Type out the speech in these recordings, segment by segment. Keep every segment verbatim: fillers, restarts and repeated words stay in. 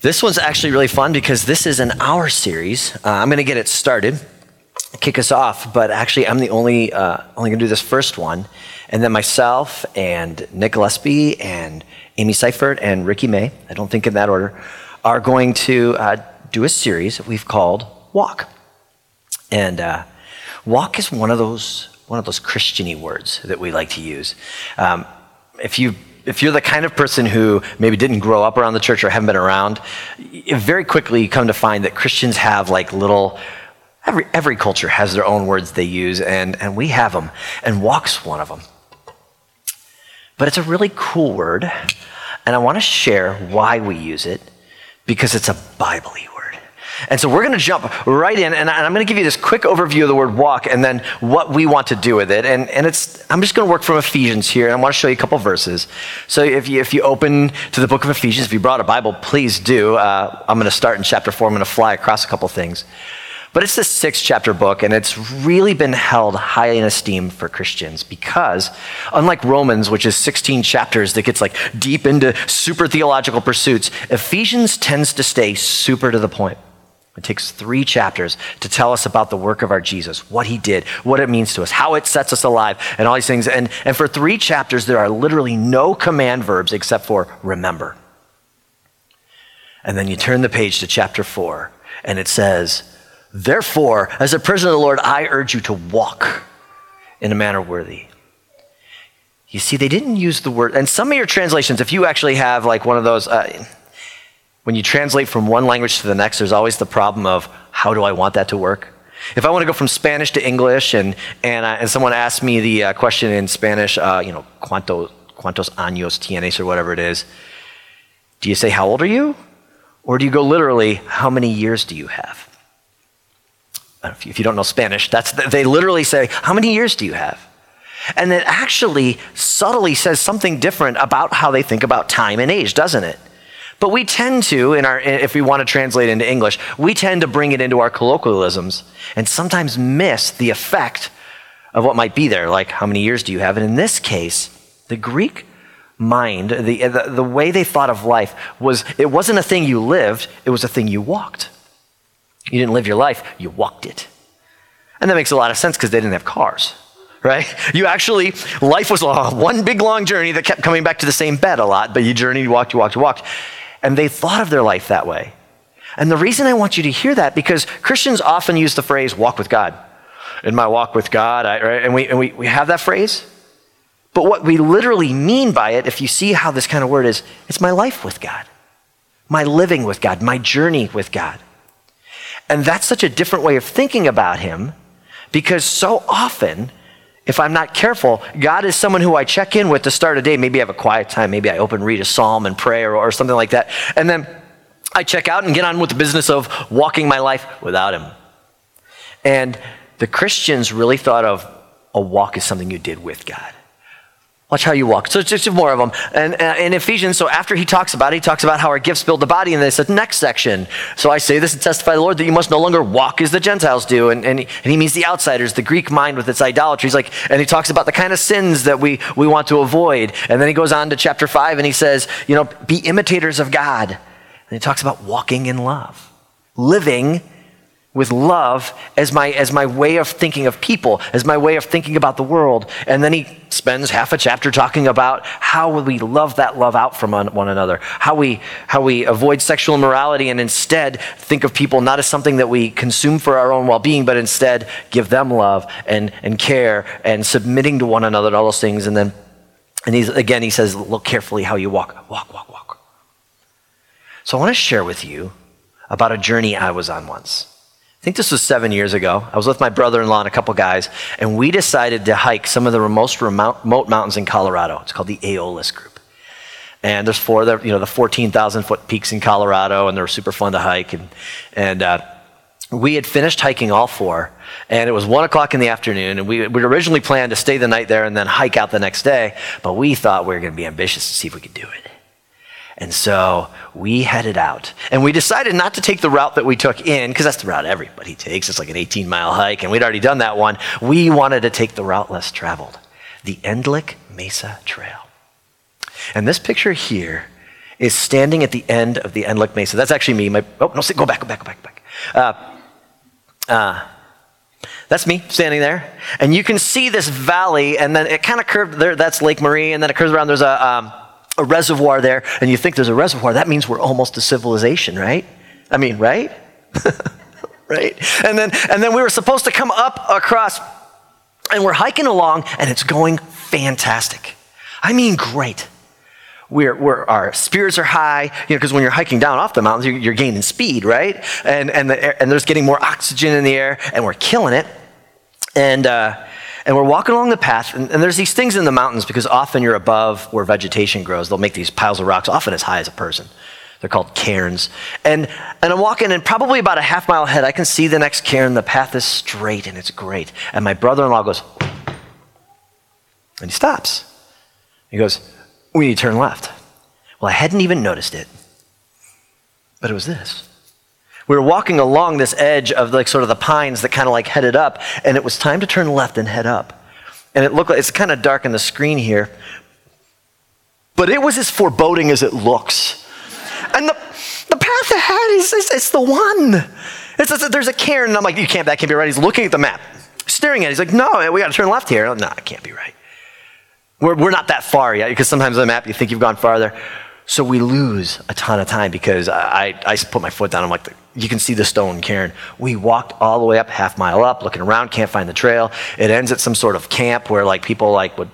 This one's actually really fun because this is an hour series. Uh, I'm going to get it started, kick us off, but actually I'm the only uh, only going to do this first one. And then myself and Nick Gillespie and Amy Seifert and Ricky May, I don't think in that order, are going to uh, do a series that we've called Walk. And uh, walk is one of those one of those Christian-y words that we like to use. Um, if you If you're the kind of person who maybe didn't grow up around the church or haven't been around, very quickly you come to find that Christians have like little, every every culture has their own words they use, and, and we have them, and walk's one of them. But it's a really cool word, and I want to share why we use it, because it's a Bible-y word. And so we're going to jump right in, and I'm going to give you this quick overview of the word walk and then what we want to do with it. And, and it's I'm just going to work from Ephesians here, and I want to show you a couple verses. So if you, if you open to the book of Ephesians, if you brought a Bible, please do. Uh, I'm going to start in chapter four. I'm going to fly across a couple things. But it's the sixth chapter book, and it's really been held high in esteem for Christians because, unlike Romans, which is sixteen chapters that gets like deep into super theological pursuits, Ephesians tends to stay super to the point. It takes three chapters to tell us about the work of our Jesus, what he did, what it means to us, how it sets us alive, and all these things. And, and for three chapters, there are literally no command verbs except for remember. And then you turn the page to chapter four, and it says, "Therefore, as a prisoner of the Lord, I urge you to walk in a manner worthy." You see, they didn't use the word, and some of your translations, if you actually have like one of those... Uh, When you translate from one language to the next, there's always the problem of how do I want that to work? If I want to go from Spanish to English, and and, I, and someone asked me the uh, question in Spanish, uh, you know, ¿Cuántos, cuántos años tienes, or whatever it is, do you say how old are you, or do you go literally how many years do you have? If you, if you don't know Spanish, that's they literally say how many years do you have, and it actually subtly says something different about how they think about time and age, doesn't it? But we tend to, in our, if we want to translate into English, we tend to bring it into our colloquialisms and sometimes miss the effect of what might be there, like how many years do you have? And in this case, the Greek mind, the, the, the way they thought of life was, it wasn't a thing you lived, it was a thing you walked. You didn't live your life, you walked it. And that makes a lot of sense because they didn't have cars, right? You actually, life was long, one big long journey that kept coming back to the same bed a lot, but you journeyed, you walked, you walked, you walked. And they thought of their life that way. And the reason I want you to hear that, because Christians often use the phrase, walk with God. In my walk with God, I, right? and, we, and we, we have that phrase. But what we literally mean by it, if you see how this kind of word is, it's my life with God, my living with God, my journey with God. And that's such a different way of thinking about him, because so often, if I'm not careful, God is someone who I check in with to start a day. Maybe I have a quiet time. Maybe I open, read a psalm and pray or, or something like that. And then I check out and get on with the business of walking my life without him. And the Christians really thought of a walk as something you did with God. Watch how you walk. So it's just more of them. And in Ephesians, so after he talks about it, he talks about how our gifts build the body. And then it's the next section. So I say this and testify to the Lord that you must no longer walk as the Gentiles do. And, and, he, and he means the outsiders, the Greek mind with its idolatry. He's like, and he talks about the kind of sins that we, we want to avoid. And then he goes on to chapter five and he says, you know, be imitators of God. And he talks about walking in love, living with love as my as my way of thinking of people, as my way of thinking about the world. And then he spends half a chapter talking about how we love that love out from one another, how we how we avoid sexual immorality and instead think of people not as something that we consume for our own well-being, but instead give them love and, and care and submitting to one another and all those things. And then, and he's, again, he says, look carefully how you walk, walk, walk, walk. So I want to share with you about a journey I was on once. I think this was seven years ago. I was with my brother-in-law and a couple guys, and we decided to hike some of the most remote mountains in Colorado. It's called the Aeolus Group. And there's four, there, you know, the fourteen thousand foot peaks in Colorado, and they're super fun to hike. And, and uh, we had finished hiking all four, and it was one o'clock in the afternoon, and we we originally planned to stay the night there and then hike out the next day, but we thought we were going to be ambitious to see if we could do it. And so we headed out, and we decided not to take the route that we took in, because that's the route everybody takes. It's like an eighteen mile hike, and we'd already done that one. We wanted to take the route less traveled, the Endlick Mesa Trail. And this picture here is standing at the end of the Endlick Mesa. That's actually me. My, oh, no, go back, go back, go back, go back. Uh, uh, that's me standing there. And you can see this valley, and then it kind of curved there. That's Lake Marie, and then it curves around. There's a, um, a reservoir there, and you think there's a reservoir. That means we're almost to civilization, right? I mean, right? Right? And then, and then we were supposed to come up across, and we're hiking along, and it's going fantastic. I mean, great. We're, we're, our spirits are high, you know, because when you're hiking down off the mountains, you're, you're gaining speed, right? And and the air, and there's getting more oxygen in the air, and we're killing it. And uh, and we're walking along the path, and, and there's these things in the mountains, because often you're above where vegetation grows. They'll make these piles of rocks, often as high as a person. They're called cairns. And and I'm walking, and probably about a half mile ahead, I can see the next cairn. The path is straight, and it's great. And my brother-in-law goes, and he stops. He goes, we need to turn left. Well, I hadn't even noticed it, but it was this. We were walking along this edge of like sort of the pines that kind of like headed up, and it was time to turn left and head up. And it looked like, it's kind of dark on the screen here, but it was as foreboding as it looks. And the, the path ahead is, is it's the one. It's, it's, there's a cairn, and I'm like, you can't, that can't be right. He's looking at the map, staring at it. He's like, no, we got to turn left here. I'm like, no, it can't be right. We're, we're not that far yet, because sometimes on the map you think you've gone farther. So we lose a ton of time, because I, I, I put my foot down. I'm like, you can see the stone cairn. We walked all the way up, half mile up, looking around, can't find the trail. It ends at some sort of camp where like people like would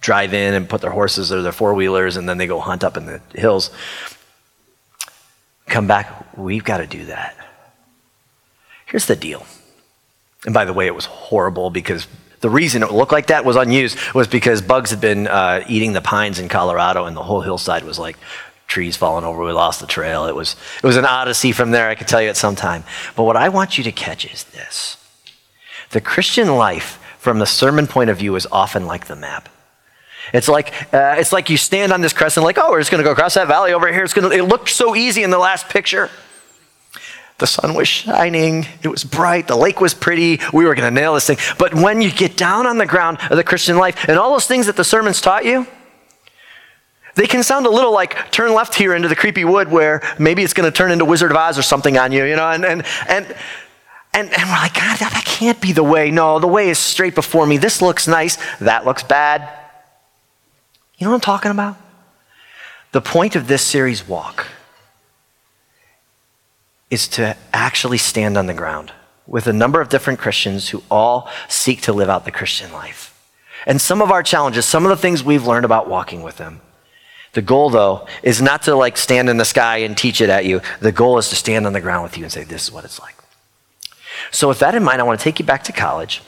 drive in and put their horses or their four-wheelers, and then they go hunt up in the hills. Come back, we've got to do that. Here's the deal. And by the way, it was horrible, because the reason it looked like that was unused was because bugs had been uh, eating the pines in Colorado, and the whole hillside was like trees falling over. We lost the trail. It was it was an odyssey from there, I could tell you at some time. But what I want you to catch is this. The Christian life from the sermon point of view is often like the map. It's like uh, it's like you stand on this crescent like, oh, we're just going to go across that valley over here. It's going to it looked so easy in the last picture. The sun was shining, it was bright, the lake was pretty, we were going to nail this thing. But when you get down on the ground of the Christian life, and all those things that the sermons taught you, they can sound a little like, turn left here into the creepy wood where maybe it's going to turn into Wizard of Oz or something on you, you know, and and and and, and we're like, God, that can't be the way. No, the way is straight before me. This looks nice, that looks bad. You know what I'm talking about? The point of this series, Walk, is to actually stand on the ground with a number of different Christians who all seek to live out the Christian life. And some of our challenges, some of the things we've learned about walking with them. The goal, though, is not to like stand in the sky and teach it at you. The goal is to stand on the ground with you and say, this is what it's like. So with that in mind, I want to take you back to college.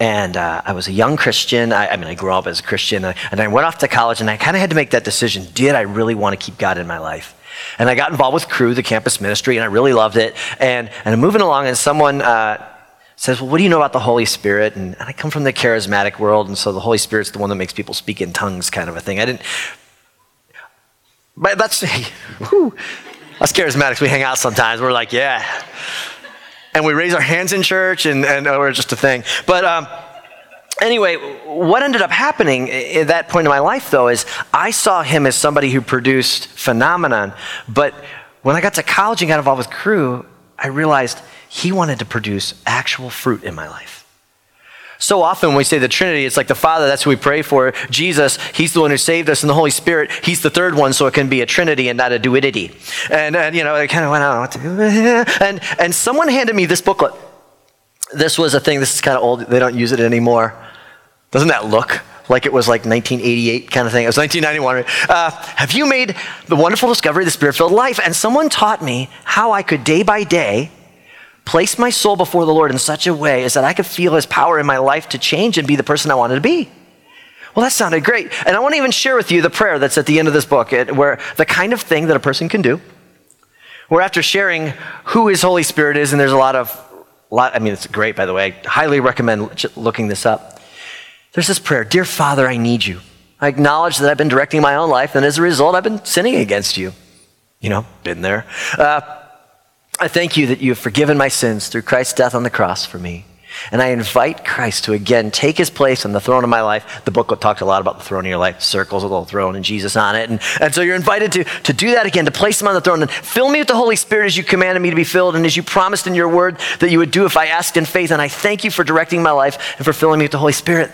And uh, I was a young Christian. I, I mean, I grew up as a Christian. And I, and I went off to college, and I kind of had to make that decision. Did I really want to keep God in my life? And I got involved with Crew, the campus ministry, and I really loved it. And, and I'm moving along, and someone uh, says, well, what do you know about the Holy Spirit? And, and I come from the charismatic world, and so the Holy Spirit's the one that makes people speak in tongues kind of a thing. I didn't, but that's, whew, us charismatics, we hang out sometimes. We're like, yeah. And we raise our hands in church, and, and we're just a thing. But um, anyway, what ended up happening at that point in my life, though, is I saw him as somebody who produced phenomenon. But when I got to college and got involved with Crew, I realized he wanted to produce actual fruit in my life. So often when we say the Trinity, it's like the Father, that's who we pray for. Jesus, he's the one who saved us. And the Holy Spirit, he's the third one, so it can be a Trinity and not a duity. And, and you know, it kind of went on. And, and someone handed me this booklet. This was a thing, this is kind of old, they don't use it anymore. Doesn't that look like it was like nineteen eighty-eight kind of thing? It was nineteen ninety-one, right? Uh, have you made the wonderful discovery of the Spirit-filled life? And someone taught me how I could day by day place my soul before the Lord in such a way as that I could feel his power in my life to change and be the person I wanted to be. Well, that sounded great. And I want to even share with you the prayer that's at the end of this book, it, where the kind of thing that a person can do, where after sharing who his Holy Spirit is, and there's a lot of A lot, I mean, it's great, by the way. I highly recommend looking this up. There's this prayer, Dear Father, I need you. I acknowledge that I've been directing my own life, and as a result, I've been sinning against you. You know, been there. Uh, I thank you that you have forgiven my sins through Christ's death on the cross for me. And I invite Christ to again take his place on the throne of my life. The booklet talks a lot about the throne of your life, circles a little throne and Jesus on it. And, and so you're invited to, to do that again, to place him on the throne. And fill me with the Holy Spirit as you commanded me to be filled and as you promised in your word that you would do if I asked in faith. And I thank you for directing my life and for filling me with the Holy Spirit.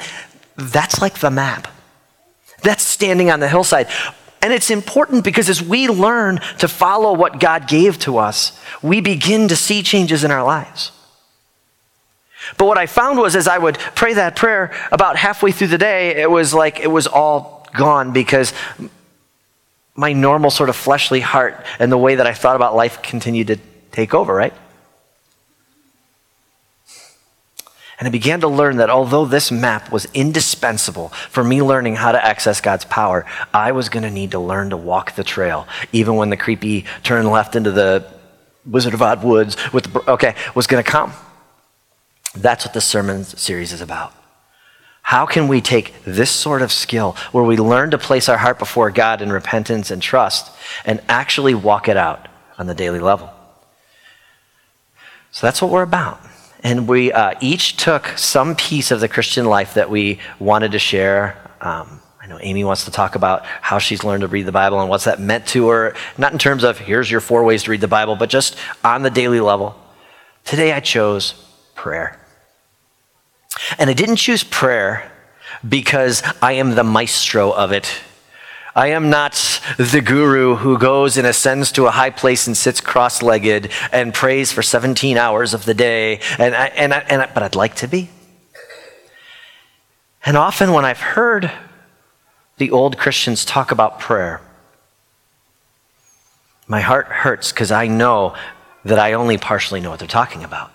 That's like the map. That's standing on the hillside. And it's important because as we learn to follow what God gave to us, we begin to see changes in our lives. But what I found was as I would pray that prayer, about halfway through the day, it was like it was all gone because my normal sort of fleshly heart and the way that I thought about life continued to take over, right? And I began to learn that although this map was indispensable for me learning how to access God's power, I was going to need to learn to walk the trail, even when the creepy turn left into the Wizard of Oz woods with the, okay, was going to come. That's what this sermon series is about. How can we take this sort of skill where we learn to place our heart before God in repentance and trust and actually walk it out on the daily level? So that's what we're about. And we uh, each took some piece of the Christian life that we wanted to share. Um, I know Amy wants to talk about how she's learned to read the Bible and what's that meant to her, not in terms of here's your four ways to read the Bible, but just on the daily level. Today I chose prayer. And I didn't choose prayer because I am the maestro of it. I am not the guru who goes and ascends to a high place and sits cross-legged and prays for seventeen hours of the day, and I, and I, and I, but I'd like to be. And often when I've heard the old Christians talk about prayer, my heart hurts because I know that I only partially know what they're talking about.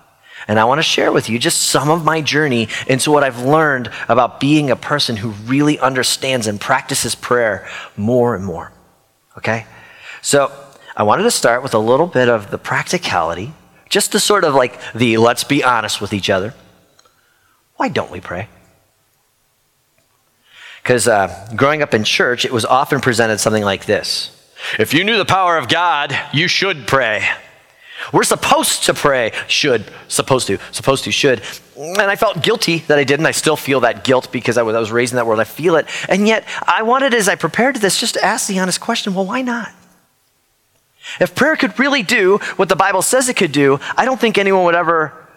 And I want to share with you just some of my journey into what I've learned about being a person who really understands and practices prayer more and more, okay? So I wanted to start with a little bit of the practicality, just the sort of like the let's be honest with each other. Why don't we pray? Because uh, growing up in church, it was often presented something like this. If you knew the power of God, you should pray. We're supposed to pray, should, supposed to, supposed to, should. And I felt guilty that I didn't. I still feel that guilt because I was, I was raised in that world. I feel it. And yet I wanted, as I prepared this, just to ask the honest question, well, why not? If prayer could really do what the Bible says it could do, I don't think anyone would ever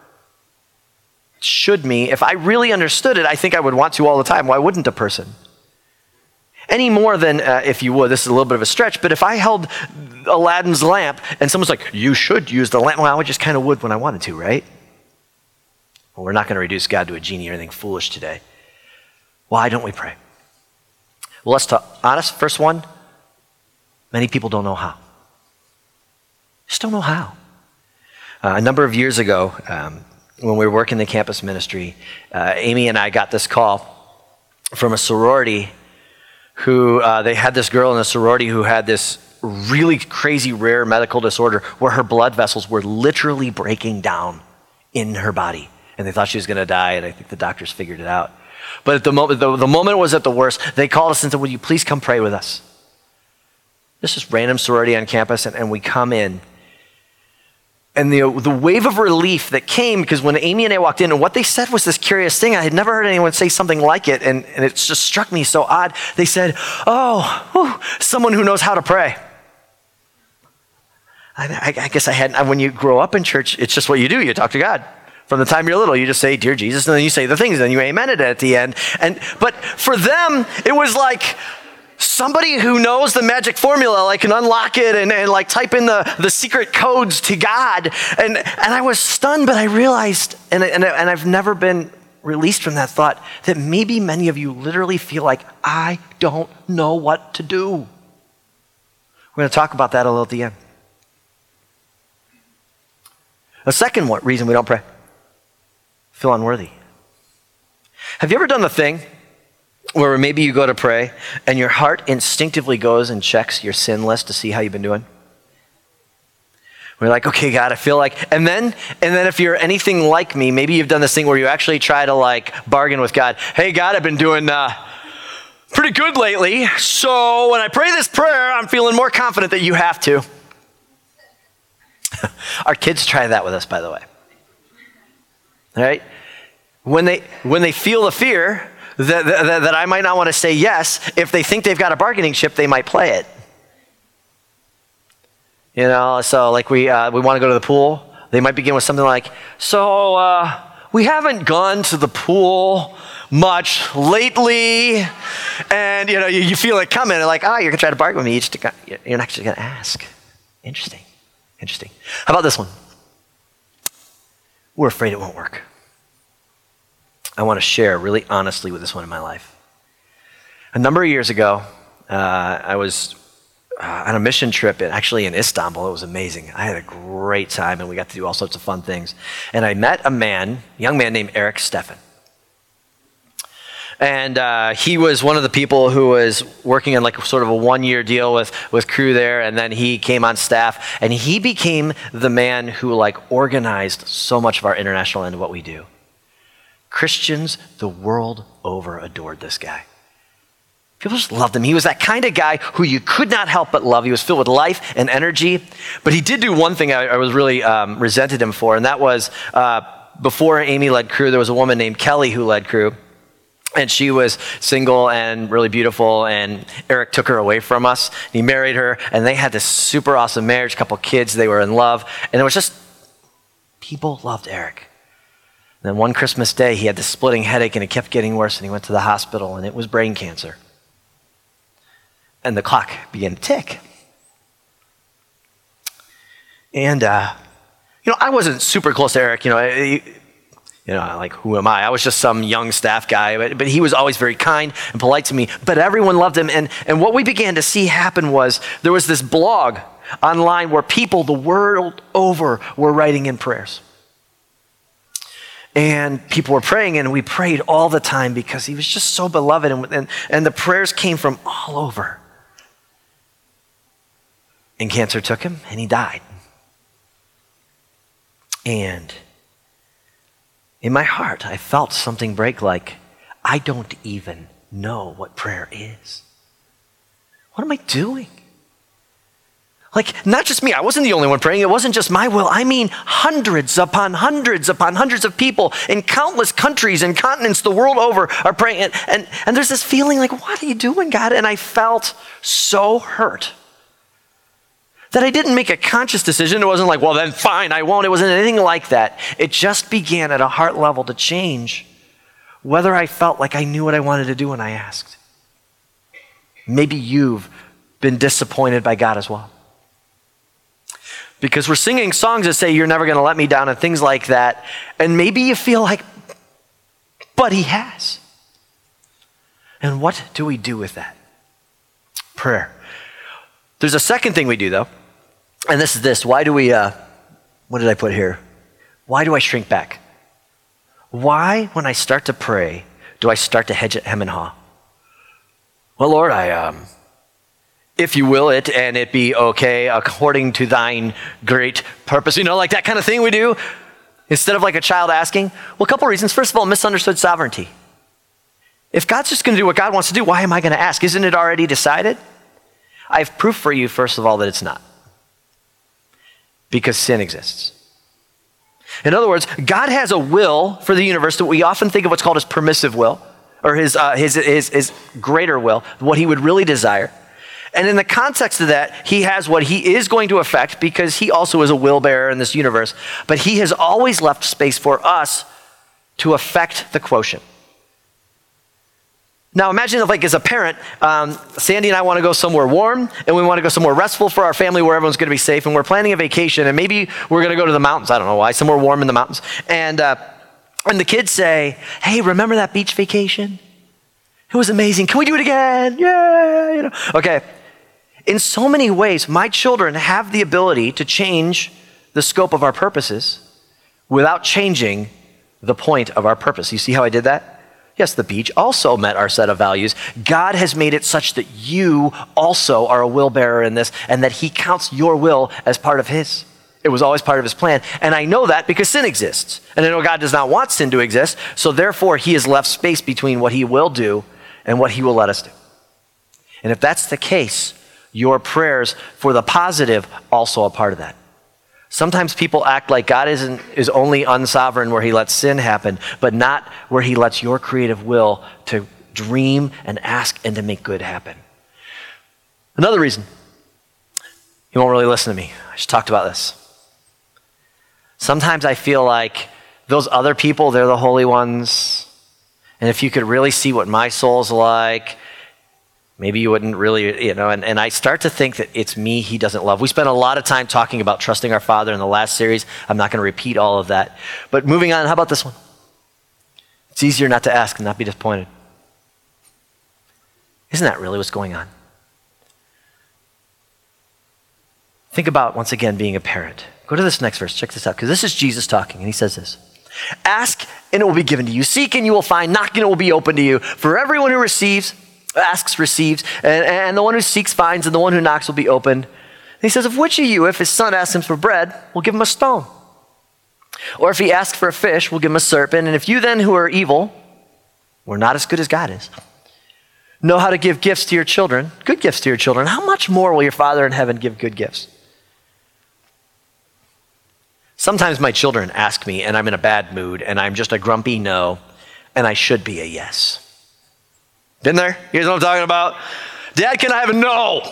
should me. If I really understood it, I think I would want to all the time. Why wouldn't a person? Any more than, uh, if you would, this is a little bit of a stretch, but if I held Aladdin's lamp and someone's like, you should use the lamp, well, I just kind of would when I wanted to, right? Well, we're not going to reduce God to a genie or anything foolish today. Why don't we pray? Well, let's talk. Honest, first one, many people don't know how. Just don't know how. Uh, a number of years ago, um, when we were working the campus ministry, uh, Amy and I got this call from a sorority who uh, they had this girl in a sorority who had this really crazy rare medical disorder where her blood vessels were literally breaking down in her body. And they thought she was gonna die, and I think the doctors figured it out. But at the moment, the, the moment was at the worst. They called us and said, will you please come pray with us? This is random sorority on campus, and, and we come in. And the, the wave of relief that came, because when Amy and I walked in, and what they said was this curious thing. I had never heard anyone say something like it, and, and it just struck me so odd. They said, oh, whew, someone who knows how to pray. I, I guess I hadn't, when you grow up in church, it's just what you do. You talk to God. From the time you're little, you just say, dear Jesus, and then you say the things, and then you amen it at the end. And but for them, it was like, somebody who knows the magic formula, like can unlock it and, and like type in the, the secret codes to God. And and I was stunned, but I realized, and, and, and I've never been released from that thought, that maybe many of you literally feel like, I don't know what to do. We're gonna talk about that a little at the end. A second one, reason we don't pray, feel unworthy. Have you ever done the thing where maybe you go to pray and your heart instinctively goes and checks your sin list to see how you've been doing? We're like, okay, God, I feel like, and then, and then if you're anything like me, maybe you've done this thing where you actually try to like bargain with God. Hey, God, I've been doing uh, pretty good lately. So when I pray this prayer, I'm feeling more confident that you have to. Our kids try that with us, by the way. All right? when they when they feel the fear that, that, that I might not want to say yes, if they think they've got a bargaining chip, they might play it. You know, so like we uh, we want to go to the pool. They might begin with something like, so uh, we haven't gone to the pool much lately. And, you know, you, you feel it coming. They're like, ah, oh, you're going to try to bargain with me. You're not actually going to ask. Interesting. Interesting. How about this one? We're afraid it won't work. I want to share really honestly with this one in my life. A number of years ago, uh, I was uh, on a mission trip, in, actually in Istanbul. It was amazing. I had a great time, and we got to do all sorts of fun things. And I met a man, a young man named Eric Steffen. And uh, he was one of the people who was working on like sort of a one-year deal with, with Crew there, and then he came on staff, and he became the man who like organized so much of our international end of what we do. Christians the world over adored this guy. People just loved him. He was that kind of guy who you could not help but love. He was filled with life and energy. But he did do one thing I, I was really um, resented him for, and that was uh, before Amy led Crew, there was a woman named Kelly who led Crew. And she was single and really beautiful, and Eric took her away from us. And he married her, and they had this super awesome marriage, couple kids, they were in love. And it was just, people loved Eric. And then one Christmas day, he had this splitting headache, and it kept getting worse, and he went to the hospital, and it was brain cancer. And the clock began to tick. And, uh, you know, I wasn't super close to Eric, you know, it, You know, like, who am I? I was just some young staff guy, but, but he was always very kind and polite to me, but everyone loved him. And, and what we began to see happen was there was this blog online where people the world over were writing in prayers. And people were praying, and we prayed all the time because he was just so beloved, and, and, and the prayers came from all over. And cancer took him, and he died. And in my heart, I felt something break, like, I don't even know what prayer is. What am I doing? Like, not just me. I wasn't the only one praying. It wasn't just my will. I mean, hundreds upon hundreds upon hundreds of people in countless countries and continents the world over are praying. And, and, and there's this feeling like, what are you doing, God? And I felt so hurt that I didn't make a conscious decision. It wasn't like, well, then fine, I won't. It wasn't anything like that. It just began at a heart level to change whether I felt like I knew what I wanted to do when I asked. Maybe you've been disappointed by God as well. Because we're singing songs that say, you're never going to let me down and things like that. And maybe you feel like, but he has. And what do we do with that? Prayer. There's a second thing we do, though. And this is this. Why do we, uh, what did I put here? Why do I shrink back? Why, when I start to pray, do I start to hedge, hem and haw? Well, Lord, I, um, if you will it, and it be okay according to thine great purpose. You know, like that kind of thing we do. Instead of like a child asking. Well, a couple reasons. First of all, misunderstood sovereignty. If God's just going to do what God wants to do, why am I going to ask? Isn't it already decided? I have proof for you, first of all, that it's not. Because sin exists. In other words, God has a will for the universe that we often think of what's called his permissive will, or his, uh, his, his, his greater will, what he would really desire. And in the context of that, he has what he is going to affect because he also is a will bearer in this universe, but he has always left space for us to affect the quotient. Now imagine if, like, as a parent, um, Sandy and I want to go somewhere warm, and we want to go somewhere restful for our family where everyone's going to be safe, and we're planning a vacation, and maybe we're going to go to the mountains. I don't know why, somewhere warm in the mountains. And uh, and the kids say, hey, remember that beach vacation? It was amazing. Can we do it again? Yeah, you know. Okay. In so many ways, my children have the ability to change the scope of our purposes without changing the point of our purpose. You see how I did that? Yes, the beach also met our set of values. God has made it such that you also are a will bearer in this and that he counts your will as part of his. It was always part of his plan. And I know that because sin exists. And I know God does not want sin to exist. So therefore, he has left space between what he will do and what he will let us do. And if that's the case, your prayers for the positive also a part of that. Sometimes people act like God isn't is only unsovereign where he lets sin happen, but not where he lets your creative will to dream and ask and to make good happen. Another reason, you won't really listen to me. I just talked about this. Sometimes I feel like those other people, they're the holy ones. And if you could really see what my soul's like, maybe you wouldn't really, you know, and, and I start to think that it's me he doesn't love. We spent a lot of time talking about trusting our Father in the last series. I'm not going to repeat all of that. But moving on, how about this one? It's easier not to ask and not be disappointed. Isn't that really what's going on? Think about, once again, being a parent. Go to this next verse. Check this out, because this is Jesus talking, and he says this. Ask, and it will be given to you. Seek, and you will find. Knock, and it will be open to you. For everyone who receives... asks, receives, and, and the one who seeks finds, and the one who knocks will be opened. And he says, of which of you, if his son asks him for bread, will give him a stone? Or if he asks for a fish, will give him a serpent? And if you then who are evil, we're not as good as God is, know how to give gifts to your children, good gifts to your children, how much more will your Father in heaven give good gifts? Sometimes my children ask me, and I'm in a bad mood, and I'm just a grumpy no, and I should be a yes. Been there? You guys know what I'm talking about? Dad, can I have a no?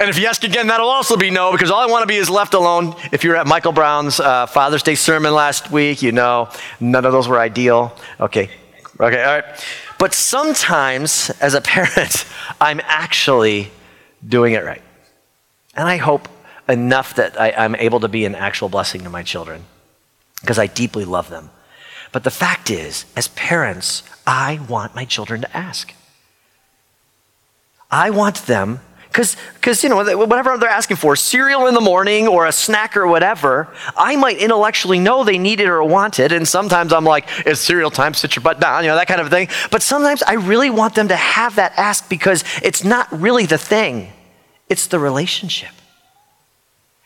And if you ask again, that'll also be no, because all I want to be is left alone. If you were at Michael Brown's uh, Father's Day sermon last week, you know, none of those were ideal. Okay, okay, all right. But sometimes, as a parent, I'm actually doing it right. And I hope enough that I, I'm able to be an actual blessing to my children, because I deeply love them. But the fact is, as parents, I want my children to ask. I want them, because, because you know, whatever they're asking for, cereal in the morning or a snack or whatever, I might intellectually know they need it or want it, and sometimes I'm like, it's cereal time, sit your butt down, you know, that kind of thing. But sometimes I really want them to have that ask, because it's not really the thing, it's the relationship.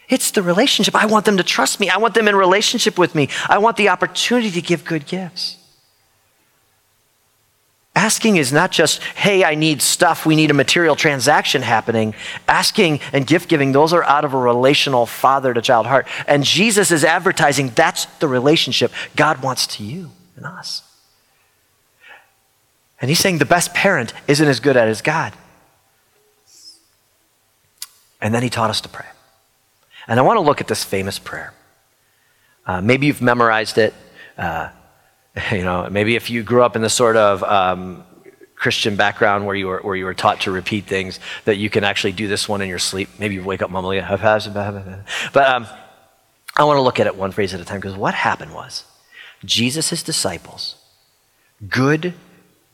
It's the relationship. I want them to trust me. I want them in relationship with me. I want the opportunity to give good gifts. Asking is not just, hey, I need stuff. We need a material transaction happening. Asking and gift giving, those are out of a relational father to child heart. And Jesus is advertising that's the relationship God wants to you and us. And he's saying the best parent isn't as good at as God. And then he taught us to pray. And I want to look at this famous prayer. Uh, maybe you've memorized it. Uh, you know, maybe if you grew up in the sort of um, Christian background where you were where you were taught to repeat things, that you can actually do this one in your sleep. Maybe you wake up mumbling. But um, I want to look at it one phrase at a time, because what happened was Jesus' disciples, good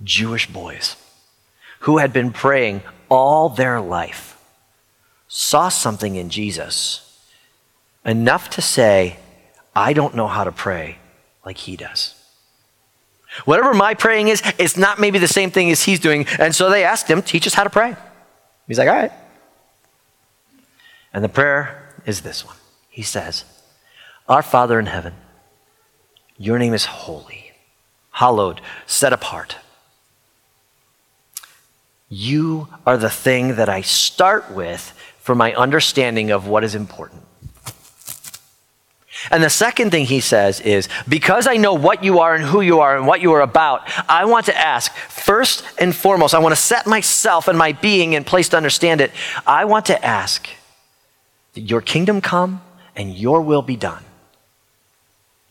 Jewish boys who had been praying all their life, saw something in Jesus enough to say, I don't know how to pray like he does. Whatever my praying is, it's not maybe the same thing as he's doing. And so they asked him, teach us how to pray. He's like, all right. And the prayer is this one. He says, our Father in heaven, your name is holy, hallowed, set apart. You are the thing that I start with for my understanding of what is important. And the second thing he says is, because I know what you are and who you are and what you are about, I want to ask, first and foremost, I want to set myself and my being in place to understand it. I want to ask that your kingdom come and your will be done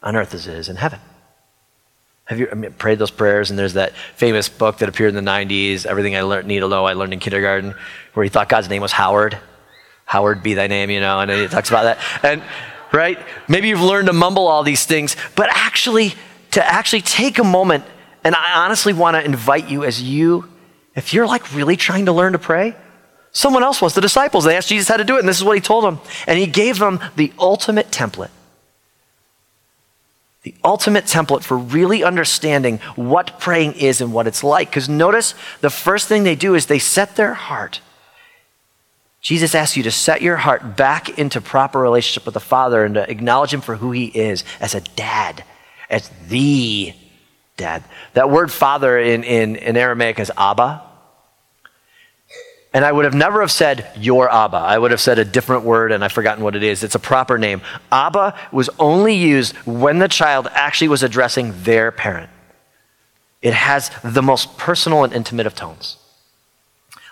on earth as it is in heaven. Have you I mean, prayed those prayers? And there's that famous book that appeared in the nineties, Everything I Learned, Need to Know, I Learned in Kindergarten, where he thought God's name was Howard. Howard be thy name, you know, and it talks about that. And right? Maybe you've learned to mumble all these things, but actually, to actually take a moment, and I honestly want to invite you as you, if you're like really trying to learn to pray, someone else was, the disciples. They asked Jesus how to do it, and this is what he told them. And he gave them the ultimate template. The ultimate template for really understanding what praying is and what it's like. Because notice, the first thing they do is they set their heart. Jesus asks you to set your heart back into proper relationship with the Father and to acknowledge him for who he is as a dad, as the dad. That word father in, in, in Aramaic is Abba. And I would have never have said, your Abba. I would have said a different word, and I've forgotten what it is. It's a proper name. Abba was only used when the child actually was addressing their parent. It has the most personal and intimate of tones.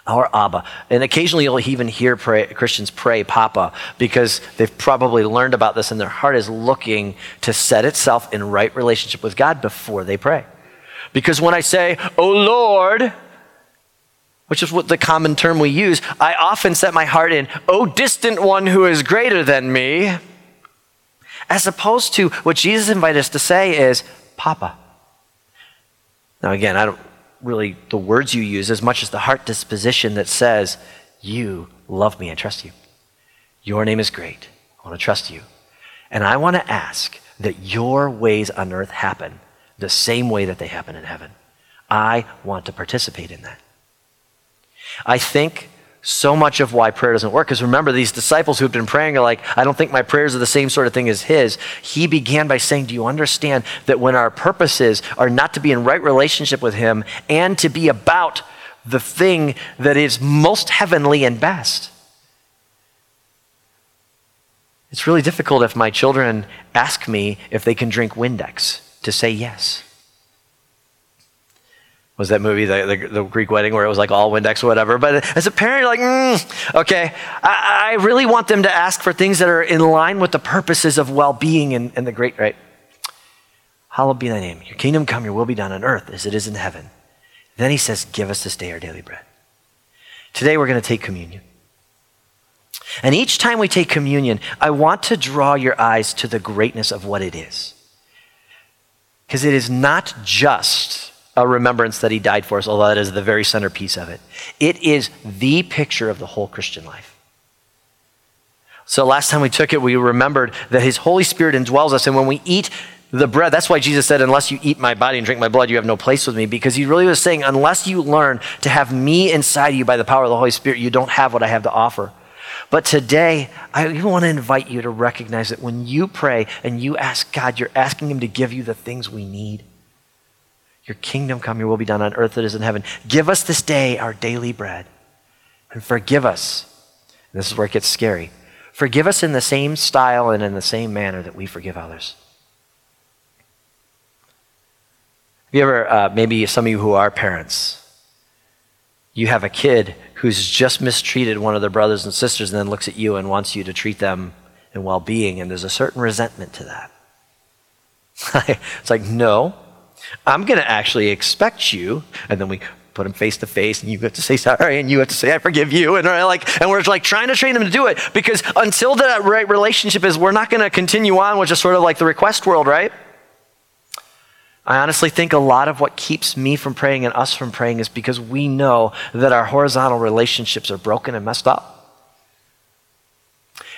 Our Abba. And occasionally you'll even hear pray, Christians pray Papa, because they've probably learned about this and their heart is looking to set itself in right relationship with God before they pray. Because when I say, oh Lord, which is what the common term we use, I often set my heart in, oh distant one who is greater than me, as opposed to what Jesus invited us to say is Papa. Now again, I don't really the words you use as much as the heart disposition that says, you love me, I trust you. Your name is great, I want to trust you. And I want to ask that your ways on earth happen the same way that they happen in heaven. I want to participate in that. I think so much of why prayer doesn't work is, remember, these disciples who've been praying are like, I don't think my prayers are the same sort of thing as his. He began by saying, do you understand that when our purposes are not to be in right relationship with him and to be about the thing that is most heavenly and best? It's really difficult if my children ask me if they can drink Windex to say yes. Was that movie, the, the, the Greek Wedding, where it was like all Windex or whatever? But as a parent, you're like, mm, okay, I, I really want them to ask for things that are in line with the purposes of well-being and, and the great, right? Hallowed be thy name. Your kingdom come, your will be done on earth as it is in heaven. Then he says, give us this day our daily bread. Today we're going to take communion. And each time we take communion, I want to draw your eyes to the greatness of what it is. Because it is not just a remembrance that he died for us, although that is the very centerpiece of it. It is the picture of the whole Christian life. So last time we took it, we remembered that his Holy Spirit indwells us. And when we eat the bread, that's why Jesus said, unless you eat my body and drink my blood, you have no place with me. Because he really was saying, unless you learn to have me inside you by the power of the Holy Spirit, you don't have what I have to offer. But today, I even want to invite you to recognize that when you pray and you ask God, you're asking him to give you the things we need. Your kingdom come, your will be done on earth as it is in heaven. Give us this day our daily bread, and forgive us. And this is where it gets scary. Forgive us in the same style and in the same manner that we forgive others. Have you ever, uh, maybe some of you who are parents, you have a kid who's just mistreated one of their brothers and sisters and then looks at you and wants you to treat them in well-being, and there's a certain resentment to that. It's like, no. I'm going to actually expect you, and then we put him face to face, and you have to say sorry, and you have to say I forgive you, and we're like, and we're like trying to train him to do it, because until that right relationship is, we're not going to continue on with just sort of like the request world, right? I honestly think a lot of what keeps me from praying and us from praying is because we know that our horizontal relationships are broken and messed up,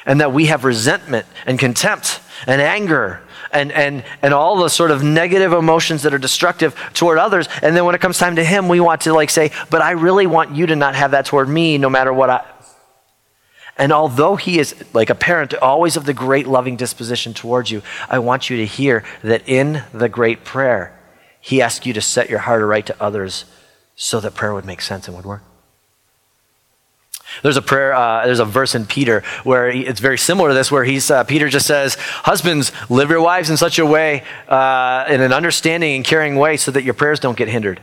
and that we have resentment and contempt and anger and and and all the sort of negative emotions that are destructive toward others. And then when it comes time to him, we want to like say, but I really want you to not have that toward me no matter what I... And although he is like a parent, always of the great loving disposition towards you, I want you to hear that in the great prayer, he asks you to set your heart aright to others so that prayer would make sense and would work. There's a prayer, uh, there's a verse in Peter where he, it's very similar to this, where he's uh, Peter just says, husbands, live your wives in such a way, uh, in an understanding and caring way so that your prayers don't get hindered.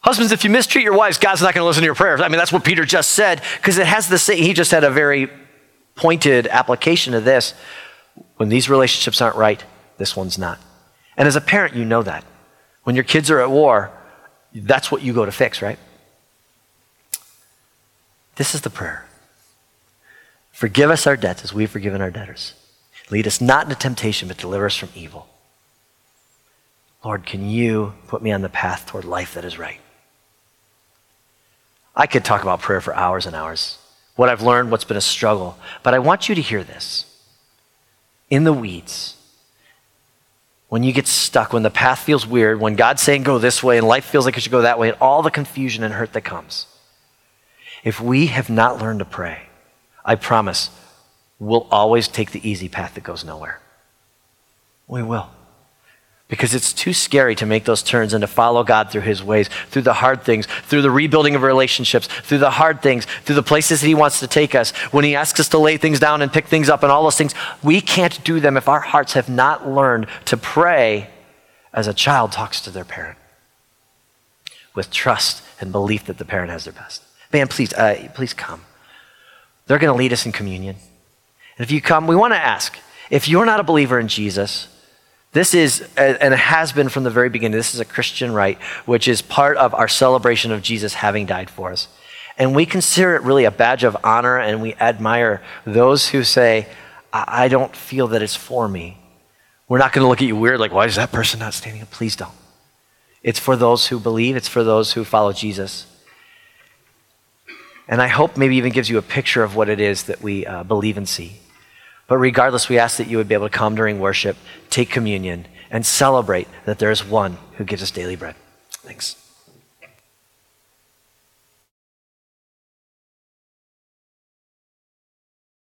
Husbands, if you mistreat your wives, God's not going to listen to your prayers. I mean, that's what Peter just said, because it has the same, he just had a very pointed application of this. When these relationships aren't right, this one's not. And as a parent, you know that. When your kids are at war, that's what you go to fix, right? This is the prayer. Forgive us our debts as we've forgiven our debtors. Lead us not into temptation, but deliver us from evil. Lord, can you put me on the path toward life that is right? I could talk about prayer for hours and hours, what I've learned, what's been a struggle, but I want you to hear this. In the weeds, when you get stuck, when the path feels weird, when God's saying go this way and life feels like it should go that way, and all the confusion and hurt that comes, if we have not learned to pray, I promise we'll always take the easy path that goes nowhere. We will. because it's too scary to make those turns and to follow God through his ways, through the hard things, through the rebuilding of relationships, through the hard things, through the places that he wants to take us. When he asks us to lay things down and pick things up and all those things, we can't do them if our hearts have not learned to pray as a child talks to their parent with trust and belief that the parent has their best. Man, please, uh, please come. They're going to lead us in communion. And if you come, we want to ask, if you're not a believer in Jesus, this is, and it has been from the very beginning, this is a Christian rite, which is part of our celebration of Jesus having died for us. And we consider it really a badge of honor, and we admire those who say, I, I don't feel that it's for me. We're not going to look at you weird, like, why is that person not standing up? Please don't. It's for those who believe. It's for those who follow Jesus. And I hope maybe even gives you a picture of what it is that we uh, believe and see. But regardless, we ask that you would be able to come during worship, take communion, and celebrate that there is one who gives us daily bread. Thanks.